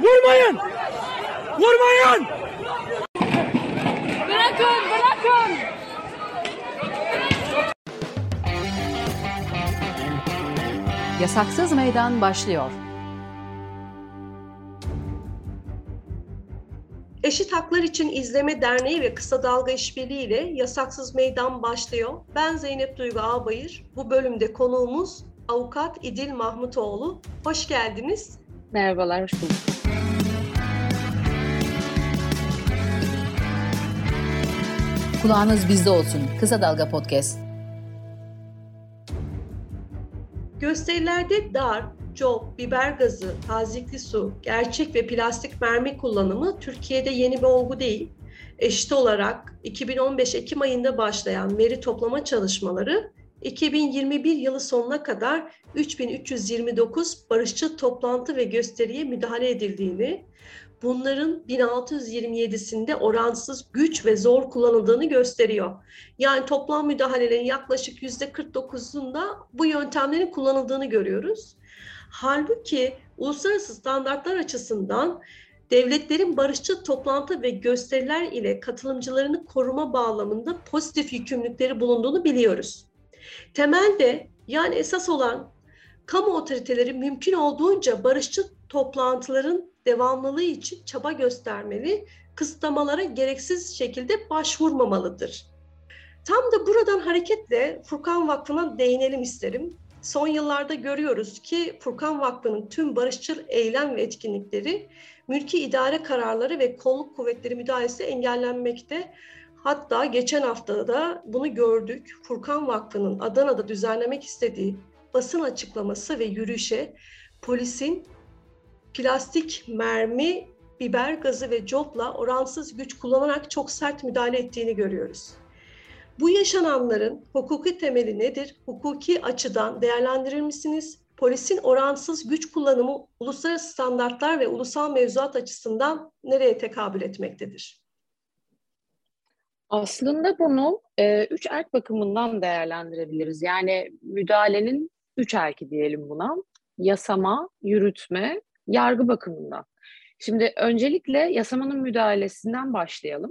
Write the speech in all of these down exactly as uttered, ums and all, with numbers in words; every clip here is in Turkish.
Vurmayın! Vurmayın! Bırakın! Bırakın! Yasaksız Meydan başlıyor. Eşit Haklar İçin İzleme Derneği ve Kısa Dalga İşbirliği ile Yasaksız Meydan başlıyor. Ben Zeynep Duygu Ağbayır. Bu bölümde konuğumuz avukat İdil Mahmutoğlu. Hoş geldiniz. Merhabalar, hoş bulduk. Kulağınız bizde olsun. Kısa Dalga Podcast. Gösterilerde darp, cop, biber gazı, tazyikli su, gerçek ve plastik mermi kullanımı Türkiye'de yeni bir olgu değil. Eşit olarak iki bin on beş Ekim ayında başlayan veri toplama çalışmaları iki bin yirmi bir yılı sonuna kadar üç bin üç yüz yirmi dokuz barışçıl toplantı ve gösteriye müdahale edildiğini, bunların bin altı yüz yirmi yedisinde oransız güç ve zor kullanıldığını gösteriyor. Yani toplam müdahalelerin yaklaşık yüzde kırk dokuzunda bu yöntemlerin kullanıldığını görüyoruz. Halbuki uluslararası standartlar açısından devletlerin barışçıl toplantı ve gösteriler ile katılımcılarını koruma bağlamında pozitif yükümlülükleri bulunduğunu biliyoruz. Temelde, yani esas olan, kamu otoriteleri mümkün olduğunca barışçıl toplantıların devamlılığı için çaba göstermeli, kısıtlamalara gereksiz şekilde başvurmamalıdır. Tam da buradan hareketle Furkan Vakfı'na değinelim isterim. Son yıllarda görüyoruz ki Furkan Vakfı'nın tüm barışçıl eylem ve etkinlikleri, mülki idare kararları ve kolluk kuvvetleri müdahalesi engellenmekte. Hatta geçen hafta da bunu gördük. Furkan Vakfı'nın Adana'da düzenlemek istediği basın açıklaması ve yürüyüşe polisin plastik mermi, biber gazı ve copla oransız güç kullanarak çok sert müdahale ettiğini görüyoruz. Bu yaşananların hukuki temeli nedir? Hukuki açıdan değerlendirir misiniz? Polisin oransız güç kullanımı uluslararası standartlar ve ulusal mevzuat açısından nereye tekabül etmektedir? Aslında bunu e, üç erk bakımından değerlendirebiliriz. Yani müdahalenin üç erki diyelim buna. Yasama, yürütme, yargı bakımından. Şimdi öncelikle yasamanın müdahalesinden başlayalım.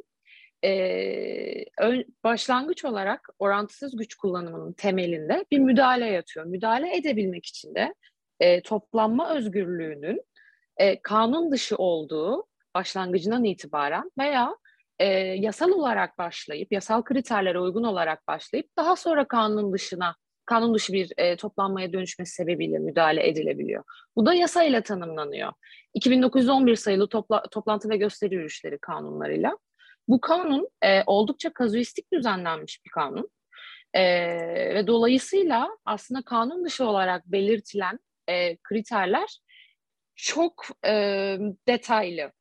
Ee, ön, başlangıç olarak orantısız güç kullanımının temelinde bir müdahale yatıyor. Müdahale edebilmek için de e, toplanma özgürlüğünün e, kanun dışı olduğu başlangıcından itibaren veya e, yasal olarak başlayıp, yasal kriterlere uygun olarak başlayıp daha sonra kanun dışına, kanun dışı bir e, toplanmaya dönüşmesi sebebiyle müdahale edilebiliyor. Bu da yasayla tanımlanıyor. iki bin dokuz yüz on bir sayılı topla, toplantı ve gösteri yürüyüşleri kanunlarıyla. Bu kanun e, oldukça kazuistik düzenlenmiş bir kanun e, ve dolayısıyla aslında kanun dışı olarak belirtilen e, kriterler çok e, detaylı.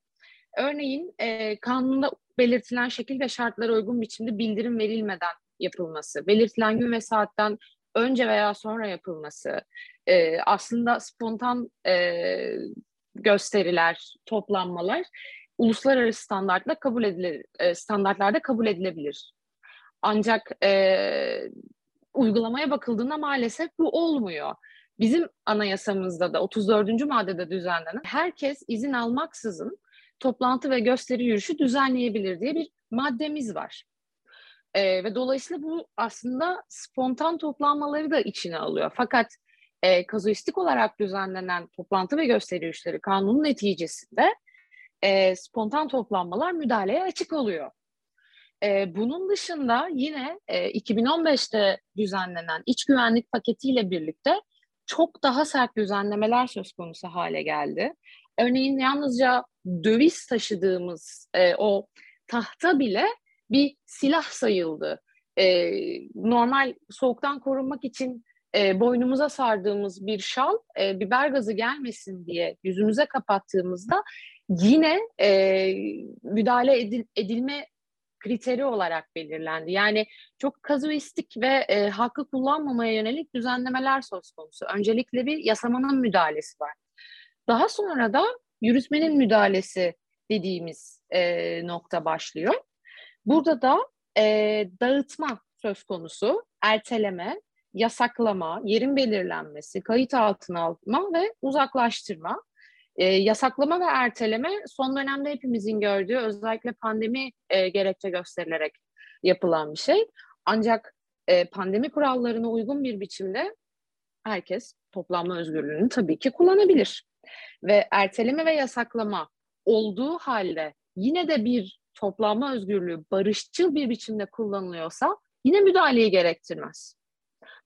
Örneğin e, kanunda belirtilen şekil ve şartlara uygun biçimde bildirim verilmeden yapılması, belirtilen gün ve saatten önce veya sonra yapılması, e, aslında spontan e, gösteriler, toplanmalar uluslararası standartla kabul edilir, standartlarda kabul edilebilir. Ancak e, uygulamaya bakıldığında maalesef bu olmuyor. Bizim anayasamızda da otuz dördüncü maddede düzenlenen herkes izin almaksızın toplantı ve gösteri yürüyüşü düzenleyebilir diye bir maddemiz var. E, ve dolayısıyla bu aslında spontan toplanmaları da içine alıyor. Fakat e, kazuistik olarak düzenlenen toplantı ve gösteri yürüyüşleri kanunun neticesinde E, spontan toplanmalar müdahaleye açık oluyor. E, bunun dışında yine e, iki bin on beşte düzenlenen iç güvenlik paketiyle birlikte çok daha sert düzenlemeler söz konusu hale geldi. Örneğin yalnızca döviz taşıdığımız e, o tahta bile bir silah sayıldı. E, normal soğuktan korunmak için e, boynumuza sardığımız bir şal, e, biber gazı gelmesin diye yüzümüze kapattığımızda yine e, müdahale edil, edilme kriteri olarak belirlendi. Yani çok kazuistik ve e, hakkı kullanmamaya yönelik düzenlemeler söz konusu. Öncelikle bir yasamanın müdahalesi var. Daha sonra da yürütmenin müdahalesi dediğimiz e, nokta başlıyor. Burada da e, dağıtma söz konusu, erteleme, yasaklama, yerin belirlenmesi, kayıt altına alma ve uzaklaştırma. E, yasaklama ve erteleme son dönemde hepimizin gördüğü, özellikle pandemi e, gerekçe gösterilerek yapılan bir şey. Ancak e, pandemi kurallarına uygun bir biçimde herkes toplanma özgürlüğünü tabii ki kullanabilir. Ve erteleme ve yasaklama olduğu halde yine de bir toplanma özgürlüğü barışçıl bir biçimde kullanılıyorsa yine müdahaleyi gerektirmez.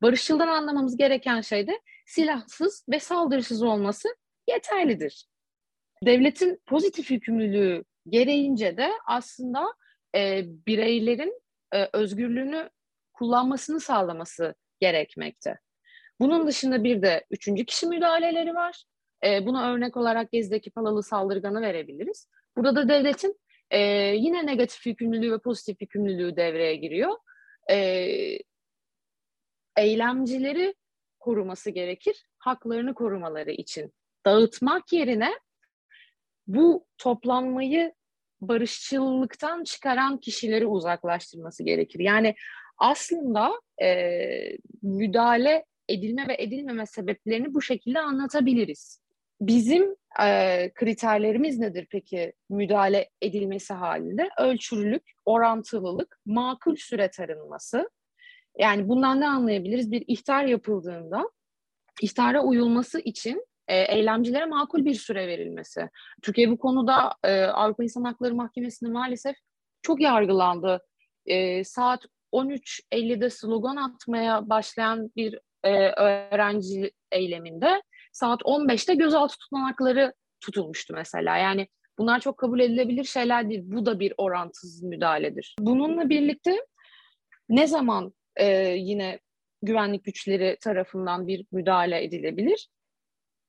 Barışçıldan anlamamız gereken şey de silahsız ve saldırısız olması yeterlidir. Devletin pozitif yükümlülüğü gereğince de aslında e, bireylerin e, özgürlüğünü kullanmasını sağlaması gerekmekte. Bunun dışında bir de üçüncü kişi müdahaleleri var. E, buna örnek olarak Gezi'deki Palalı saldırganı verebiliriz. Burada da devletin e, yine negatif yükümlülüğü ve pozitif yükümlülüğü devreye giriyor. E, eylemcileri koruması gerekir, haklarını korumaları için. Dağıtmak yerine bu toplanmayı barışçıllıktan çıkaran kişileri uzaklaştırması gerekir. Yani aslında e, müdahale edilme ve edilmeme sebeplerini bu şekilde anlatabiliriz. Bizim e, kriterlerimiz nedir peki müdahale edilmesi halinde? Ölçülülük, orantılılık, makul süre tanınması. Yani bundan ne anlayabiliriz? Bir ihtar yapıldığında ihtara uyulması için e, eylemcilere makul bir süre verilmesi. Türkiye bu konuda e, Avrupa İnsan Hakları Mahkemesi'nde maalesef çok yargılandı. E, saat on üç ellide slogan atmaya başlayan bir Ee, öğrenci eyleminde saat on beşte gözaltı tutanakları tutulmuştu mesela. Yani bunlar çok kabul edilebilir şeyler değil. Bu da bir orantısız müdahaledir. Bununla birlikte ne zaman e, yine güvenlik güçleri tarafından bir müdahale edilebilir?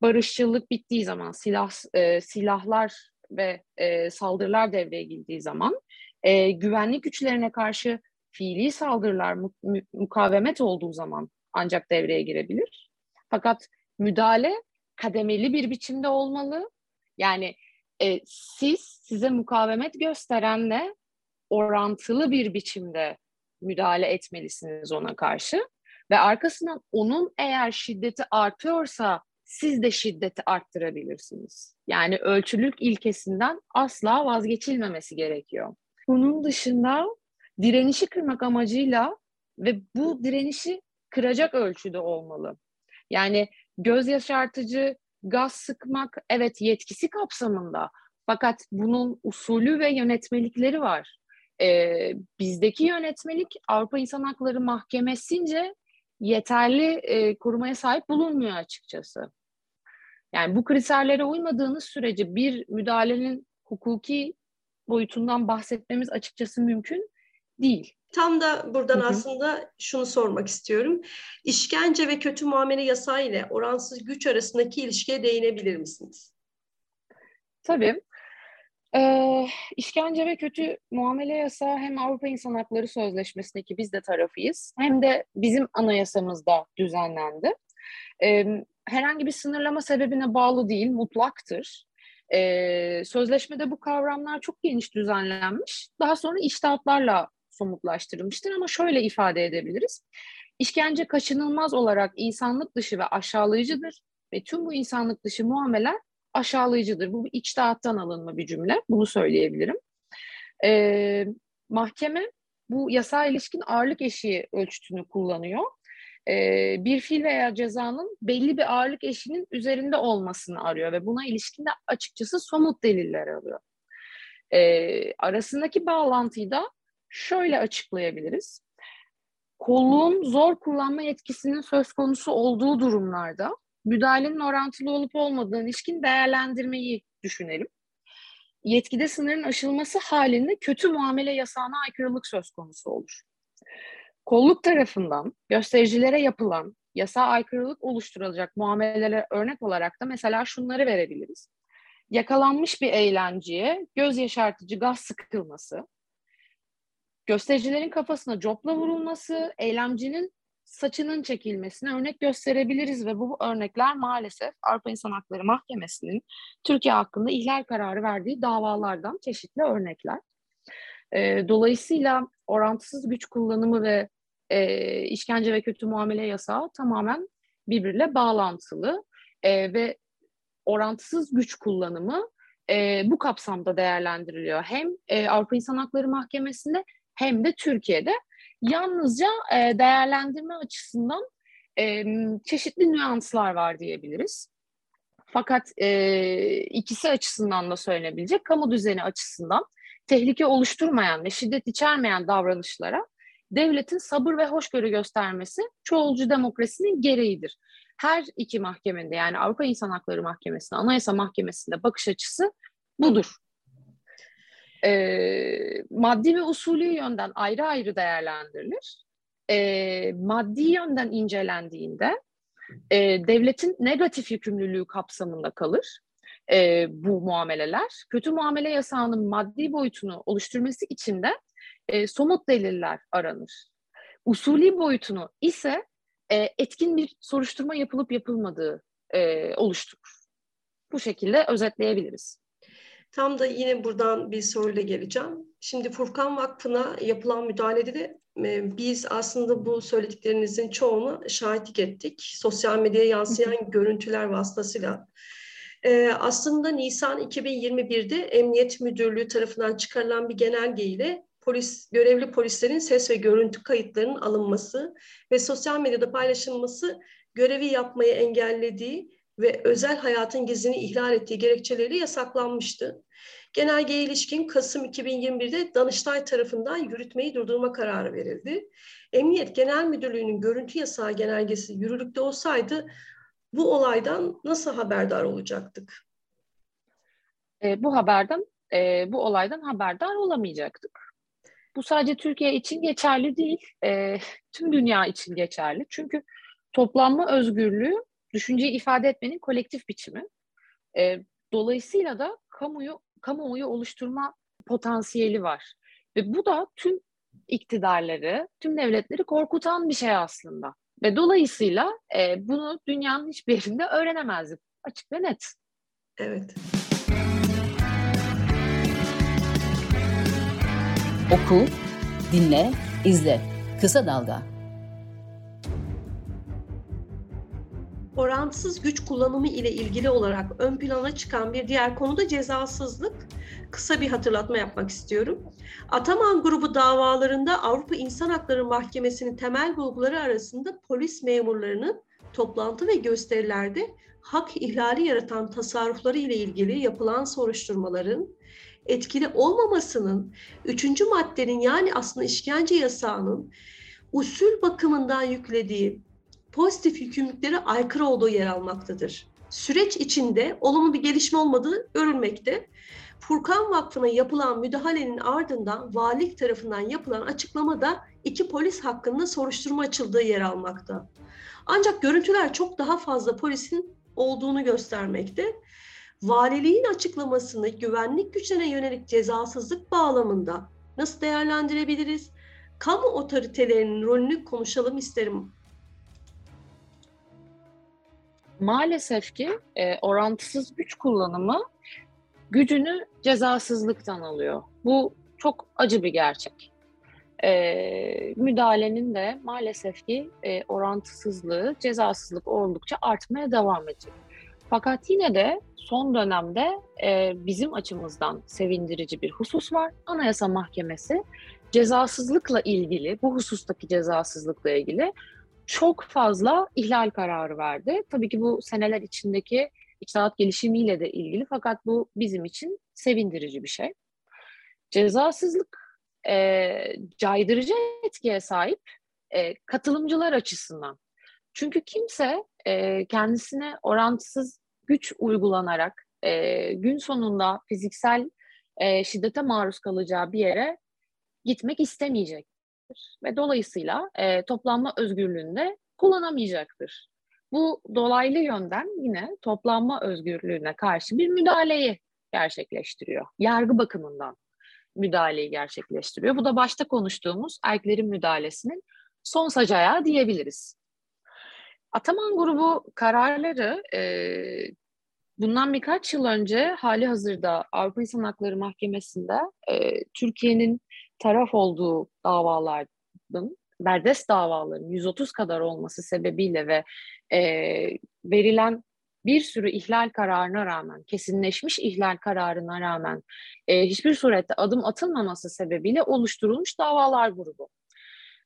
Barışçılık bittiği zaman, silah e, silahlar ve e, saldırılar devreye girdiği zaman, e, güvenlik güçlerine karşı fiili saldırılar, mu, mu, mukavemet olduğu zaman ancak devreye girebilir. Fakat müdahale kademeli bir biçimde olmalı. Yani e, siz, size mukavemet gösterenle orantılı bir biçimde müdahale etmelisiniz ona karşı. Ve arkasından onun eğer şiddeti artıyorsa siz de şiddeti arttırabilirsiniz. Yani ölçülük ilkesinden asla vazgeçilmemesi gerekiyor. Bunun dışında direnişi kırmak amacıyla ve bu direnişi kıracak ölçüde olmalı. Yani göz yaşartıcı gaz sıkmak evet yetkisi kapsamında, fakat bunun usulü ve yönetmelikleri var. Ee, bizdeki yönetmelik Avrupa İnsan Hakları Mahkemesi'nce yeterli e, korumaya sahip bulunmuyor açıkçası. Yani bu kriterlere uymadığınız sürece bir müdahalenin hukuki boyutundan bahsetmemiz açıkçası mümkün değil. Tam da buradan hı hı. aslında şunu sormak istiyorum. İşkence ve kötü muamele yasağı ile oransız güç arasındaki ilişkiye değinebilir misiniz? Tabii. Ee, işkence ve kötü muamele yasağı hem Avrupa İnsan Hakları Sözleşmesi'ndeki biz de tarafıyız, hem de bizim anayasamızda düzenlendi. Ee, herhangi bir sınırlama sebebine bağlı değil, mutlaktır. Ee, sözleşmede bu kavramlar çok geniş düzenlenmiş. Daha sonra içtihatlarla somutlaştırılmıştır ama şöyle ifade edebiliriz. İşkence kaçınılmaz olarak insanlık dışı ve aşağılayıcıdır ve tüm bu insanlık dışı muameler aşağılayıcıdır. Bu içtihattan alınma bir cümle. Bunu söyleyebilirim. Ee, mahkeme bu yasağa ilişkin ağırlık eşiği ölçütünü kullanıyor. Ee, bir fiil veya cezanın belli bir ağırlık eşiğinin üzerinde olmasını arıyor ve buna ilişkin de açıkçası somut deliller alıyor. Ee, arasındaki bağlantıyı da şöyle açıklayabiliriz. Kolluğun zor kullanma yetkisinin söz konusu olduğu durumlarda müdahalenin orantılı olup olmadığına ilişkin değerlendirmeyi düşünelim. Yetkide sınırın aşılması halinde kötü muamele yasağına aykırılık söz konusu olur. Kolluk tarafından göstericilere yapılan yasağa aykırılık oluşturulacak muamelelere örnek olarak da mesela şunları verebiliriz. Yakalanmış bir eylemciye göz yaşartıcı gaz sıkılması, göstericilerin kafasına copla vurulması, eylemcinin saçının çekilmesine örnek gösterebiliriz ve bu örnekler maalesef Avrupa İnsan Hakları Mahkemesi'nin Türkiye hakkında ihlal kararı verdiği davalardan çeşitli örnekler. E, dolayısıyla orantısız güç kullanımı ve e, işkence ve kötü muamele yasağı tamamen birbiriyle bağlantılı e, ve orantısız güç kullanımı e, bu kapsamda değerlendiriliyor. Hem e, Avrupa İnsan Hakları Mahkemesi'nde hem de Türkiye'de. Yalnızca e, değerlendirme açısından e, çeşitli nüanslar var diyebiliriz. Fakat e, ikisi açısından da söylenebilecek, kamu düzeni açısından tehlike oluşturmayan ve şiddet içermeyen davranışlara devletin sabır ve hoşgörü göstermesi çoğulcu demokrasinin gereğidir. Her iki mahkemede, yani Avrupa İnsan Hakları Mahkemesi'nde, Anayasa Mahkemesi'nde bakış açısı budur. E, maddi ve usulü yönden ayrı ayrı değerlendirilir. E, maddi yönden incelendiğinde e, devletin negatif yükümlülüğü kapsamında kalır e, bu muameleler. Kötü muamele yasağının maddi boyutunu oluşturması için de e, somut deliller aranır. Usulü boyutunu ise e, etkin bir soruşturma yapılıp yapılmadığı e, oluşturur. Bu şekilde özetleyebiliriz. Tam da yine buradan bir soruyla geleceğim. Şimdi Furkan Vakfı'na yapılan müdahalede de e, biz aslında bu söylediklerinizin çoğunu şahitlik ettik. Sosyal medyaya yansıyan görüntüler vasıtasıyla. E, aslında Nisan iki bin yirmi bir'de Emniyet Müdürlüğü tarafından çıkarılan bir genelge ile polis, görevli polislerin ses ve görüntü kayıtlarının alınması ve sosyal medyada paylaşılması görevi yapmayı engellediği ve özel hayatın gizliliğini ihlal ettiği gerekçeleriyle yasaklanmıştı. Genelgeye ilişkin Kasım iki bin yirmi bir'de Danıştay tarafından yürütmeyi durdurma kararı verildi. Emniyet Genel Müdürlüğü'nün görüntü yasağı genelgesi yürürlükte olsaydı bu olaydan nasıl haberdar olacaktık? E, bu haberden, e, bu olaydan haberdar olamayacaktık. Bu sadece Türkiye için geçerli değil, e, tüm dünya için geçerli. Çünkü toplanma özgürlüğü düşünceyi ifade etmenin kolektif biçimi. E, dolayısıyla da kamuyu, kamuoyu oluşturma potansiyeli var. Ve bu da tüm iktidarları, tüm devletleri korkutan bir şey aslında. Ve dolayısıyla e, bunu dünyanın hiçbir yerinde öğrenemezdik. Açık ve net. Evet. Oku, dinle, izle. Kısa Dalga. Orantısız güç kullanımı ile ilgili olarak ön plana çıkan bir diğer konu da cezasızlık. Kısa bir hatırlatma yapmak istiyorum. Ataman grubu davalarında Avrupa İnsan Hakları Mahkemesi'nin temel bulguları arasında polis memurlarının toplantı ve gösterilerde hak ihlali yaratan tasarrufları ile ilgili yapılan soruşturmaların etkili olmamasının, üçüncü maddenin yani aslında işkence yasağının usul bakımından yüklediği pozitif yükümlülüklere aykırı olduğu yer almaktadır. Süreç içinde olumlu bir gelişme olmadığı görülmekte. Furkan Vakfı'na yapılan müdahalenin ardından valilik tarafından yapılan açıklamada iki polis hakkında soruşturma açıldığı yer almakta. Ancak görüntüler çok daha fazla polisin olduğunu göstermekte. Valiliğin açıklamasını güvenlik güçlerine yönelik cezasızlık bağlamında nasıl değerlendirebiliriz? Kamu otoritelerinin rolünü konuşalım isterim. Maalesef ki e, orantısız güç kullanımı gücünü cezasızlıktan alıyor. Bu çok acı bir gerçek. E, müdahalenin de maalesef ki e, orantısızlığı, cezasızlık oldukça artmaya devam edecek. Fakat yine de son dönemde e, bizim açımızdan sevindirici bir husus var. Anayasa Mahkemesi cezasızlıkla ilgili, bu husustaki cezasızlıkla ilgili çok fazla ihlal kararı verdi. Tabii ki bu seneler içindeki içtihat gelişimiyle de ilgili, fakat bu bizim için sevindirici bir şey. Cezasızlık e, caydırıcı etkiye sahip e, katılımcılar açısından. Çünkü kimse e, kendisine orantısız güç uygulanarak e, gün sonunda fiziksel e, şiddete maruz kalacağı bir yere gitmek istemeyecek. Ve dolayısıyla e, toplanma özgürlüğünü de kullanamayacaktır. Bu dolaylı yönden yine toplanma özgürlüğüne karşı bir müdahaleyi gerçekleştiriyor. Yargı bakımından müdahaleyi gerçekleştiriyor. Bu da başta konuştuğumuz erklerin müdahalesinin son sacayağı diyebiliriz. Ataman grubu kararları e, bundan birkaç yıl önce hali hazırda Avrupa İnsan Hakları Mahkemesi'nde e, Türkiye'nin taraf olduğu davaların, berdest davaların yüz otuz kadar olması sebebiyle ve e, verilen bir sürü ihlal kararına rağmen, kesinleşmiş ihlal kararına rağmen e, hiçbir surette adım atılmaması sebebiyle oluşturulmuş davalar grubu.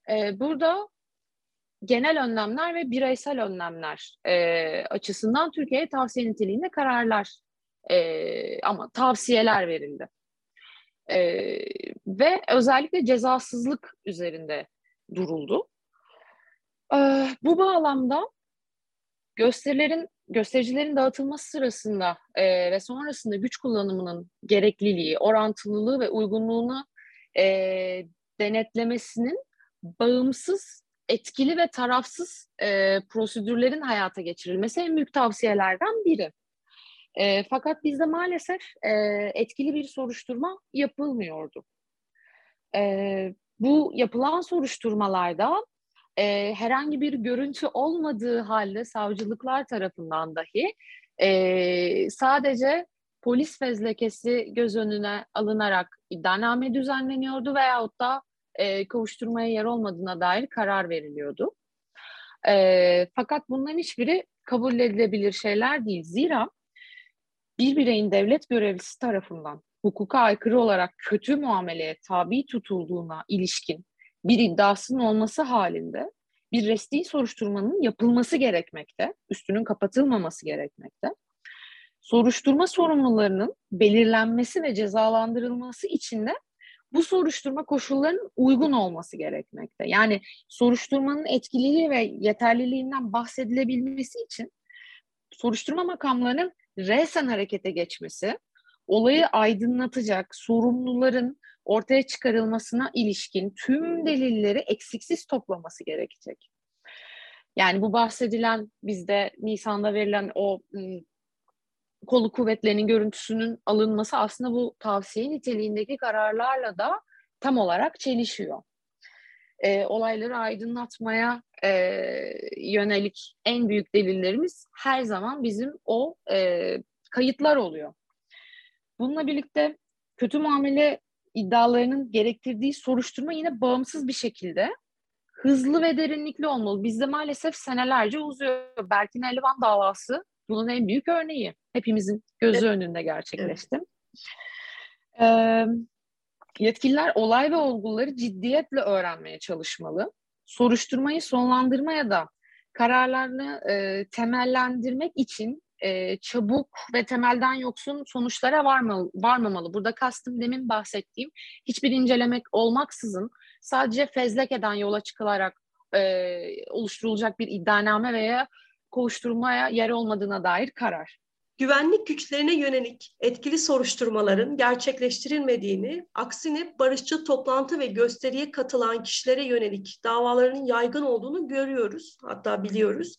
E, burada genel önlemler ve bireysel önlemler e, açısından Türkiye'ye tavsiye niteliğinde kararlar e, ama tavsiyeler verildi. E, ve özellikle cezasızlık üzerinde duruldu. E, bu bağlamda gösterilerin, göstericilerin dağıtılması sırasında e, ve sonrasında güç kullanımının gerekliliği, orantılılığı ve uygunluğunu e, denetlemesinin bağımsız, etkili ve tarafsız e, prosedürlerin hayata geçirilmesi en büyük tavsiyelerden biri. E, fakat bizde maalesef e, etkili bir soruşturma yapılmıyordu. E, bu yapılan soruşturmalarda e, herhangi bir görüntü olmadığı halde savcılıklar tarafından dahi e, sadece polis fezlekesi göz önüne alınarak iddianame düzenleniyordu veyahut da E, kovuşturmaya yer olmadığına dair karar veriliyordu. E, fakat bunların hiçbiri kabul edilebilir şeyler değil. Zira bir bireyin devlet görevlisi tarafından hukuka aykırı olarak kötü muameleye tabi tutulduğuna ilişkin bir iddiasının olması halinde bir resmi soruşturmanın yapılması gerekmekte, üstünün kapatılmaması gerekmekte. Soruşturma sorumlularının belirlenmesi ve cezalandırılması için de bu soruşturma koşullarının uygun olması gerekmekte. Yani soruşturmanın etkililiği ve yeterliliğinden bahsedilebilmesi için soruşturma makamlarının resen harekete geçmesi, olayı aydınlatacak sorumluların ortaya çıkarılmasına ilişkin tüm delilleri eksiksiz toplaması gerekecek. Yani bu bahsedilen bizde Nisan'da verilen o kolu kuvvetlerinin görüntüsünün alınması aslında bu tavsiye niteliğindeki kararlarla da tam olarak çelişiyor. E, olayları aydınlatmaya e, yönelik en büyük delillerimiz her zaman bizim o e, kayıtlar oluyor. Bununla birlikte kötü muamele iddialarının gerektirdiği soruşturma yine bağımsız bir şekilde hızlı ve derinlikli olmalı. Bizde maalesef senelerce uzuyor. Berkin Elvan davası bunun en büyük örneği. Hepimizin gözü evet. önünde gerçekleşti. Evet. Ee, yetkililer olay ve olguları ciddiyetle öğrenmeye çalışmalı. Soruşturmayı sonlandırmaya da kararlarını e, temellendirmek için e, çabuk ve temelden yoksun sonuçlara varmalı, varmamalı. Burada kastım demin bahsettiğim hiçbir incelemek olmaksızın sadece fezlekeden yola çıkılarak e, oluşturulacak bir iddianame veya kovuşturmaya yer olmadığına dair karar. Güvenlik güçlerine yönelik etkili soruşturmaların gerçekleştirilmediğini, aksine barışçıl toplantı ve gösteriye katılan kişilere yönelik davaların yaygın olduğunu görüyoruz, hatta biliyoruz.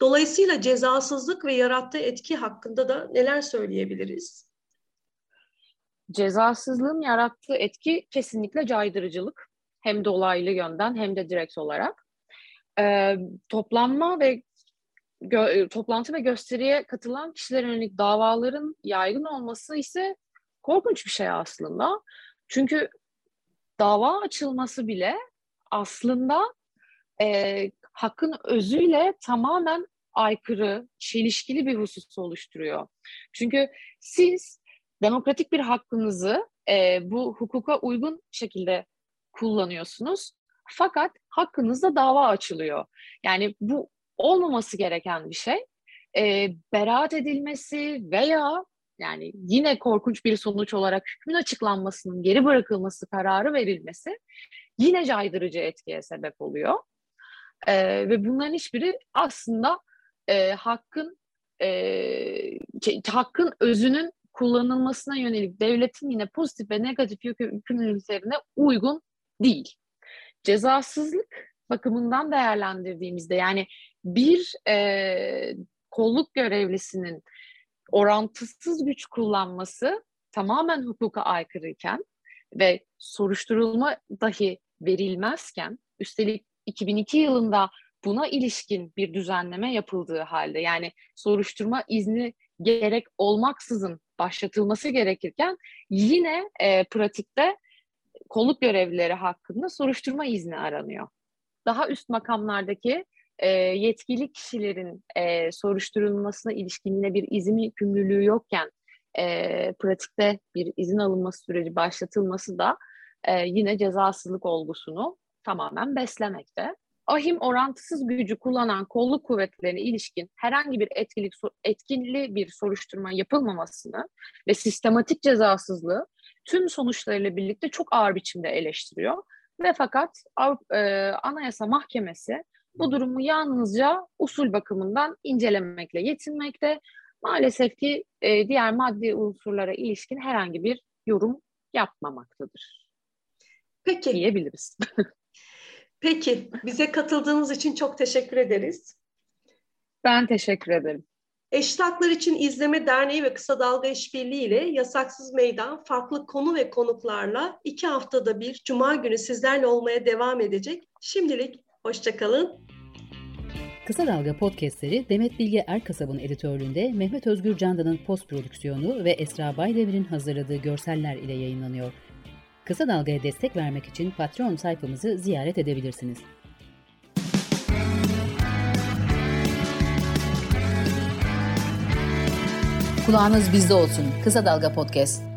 Dolayısıyla cezasızlık ve yarattığı etki hakkında da neler söyleyebiliriz? Cezasızlığın yarattığı etki kesinlikle caydırıcılık. Hem dolaylı yönden hem de direkt olarak. Ee, toplanma ve Gö- toplantı ve gösteriye katılan kişilere yönelik davaların yaygın olması ise korkunç bir şey aslında. Çünkü dava açılması bile aslında e, hakkın özüyle tamamen aykırı, çelişkili bir husus oluşturuyor. Çünkü siz demokratik bir hakkınızı e, bu hukuka uygun şekilde kullanıyorsunuz. Fakat hakkınızda dava açılıyor. Yani bu olmaması gereken bir şey. E, beraat edilmesi veya yani yine korkunç bir sonuç olarak hükmün açıklanmasının geri bırakılması kararı verilmesi yine caydırıcı etkiye sebep oluyor. E, ve bunların hiçbiri aslında e, hakkın e, şey, hakkın özünün kullanılmasına yönelik devletin yine pozitif ve negatif yükümlülüklerine uygun değil. Cezasızlık bakımından değerlendirdiğimizde yani bir e, kolluk görevlisinin orantısız güç kullanması tamamen hukuka aykırıyken ve soruşturulma dahi verilmezken, üstelik iki bin iki yılında buna ilişkin bir düzenleme yapıldığı halde yani soruşturma izni gerek olmaksızın başlatılması gerekirken yine e, pratikte kolluk görevlileri hakkında soruşturma izni aranıyor. Daha üst makamlardaki e, yetkili kişilerin e, soruşturulmasına ilişkin yine bir izin yükümlülüğü yokken e, pratikte bir izin alınması süreci başlatılması da e, yine cezasızlık olgusunu tamamen beslemekte. Ahim orantısız gücü kullanan kolluk kuvvetlerine ilişkin herhangi bir etkilik, etkinli bir soruşturma yapılmamasını ve sistematik cezasızlığı tüm sonuçlarıyla birlikte çok ağır biçimde eleştiriyor. Ve fakat Avrupa, e, Anayasa Mahkemesi bu durumu yalnızca usul bakımından incelemekle yetinmekte. Maalesef ki e, diğer maddi unsurlara ilişkin herhangi bir yorum yapmamaktadır. Peki. Diyebiliriz. Peki, bize katıldığınız için çok teşekkür ederiz. Ben teşekkür ederim. Eşit Haklar İçin İzleme Derneği ve Kısa Dalga İşbirliği ile Yasaksız Meydan farklı konu ve konuklarla iki haftada bir Cuma günü sizlerle olmaya devam edecek. Şimdilik hoşça kalın. Kısa Dalga podcastleri Demet Bilge Erkasab'ın editörlüğünde Mehmet Özgür Candan'ın post prodüksiyonu ve Esra Baydemir'in hazırladığı görseller ile yayınlanıyor. Kısa Dalga'ya destek vermek için Patreon sayfamızı ziyaret edebilirsiniz. Kulağınız bizde olsun. Kısa Dalga Podcast.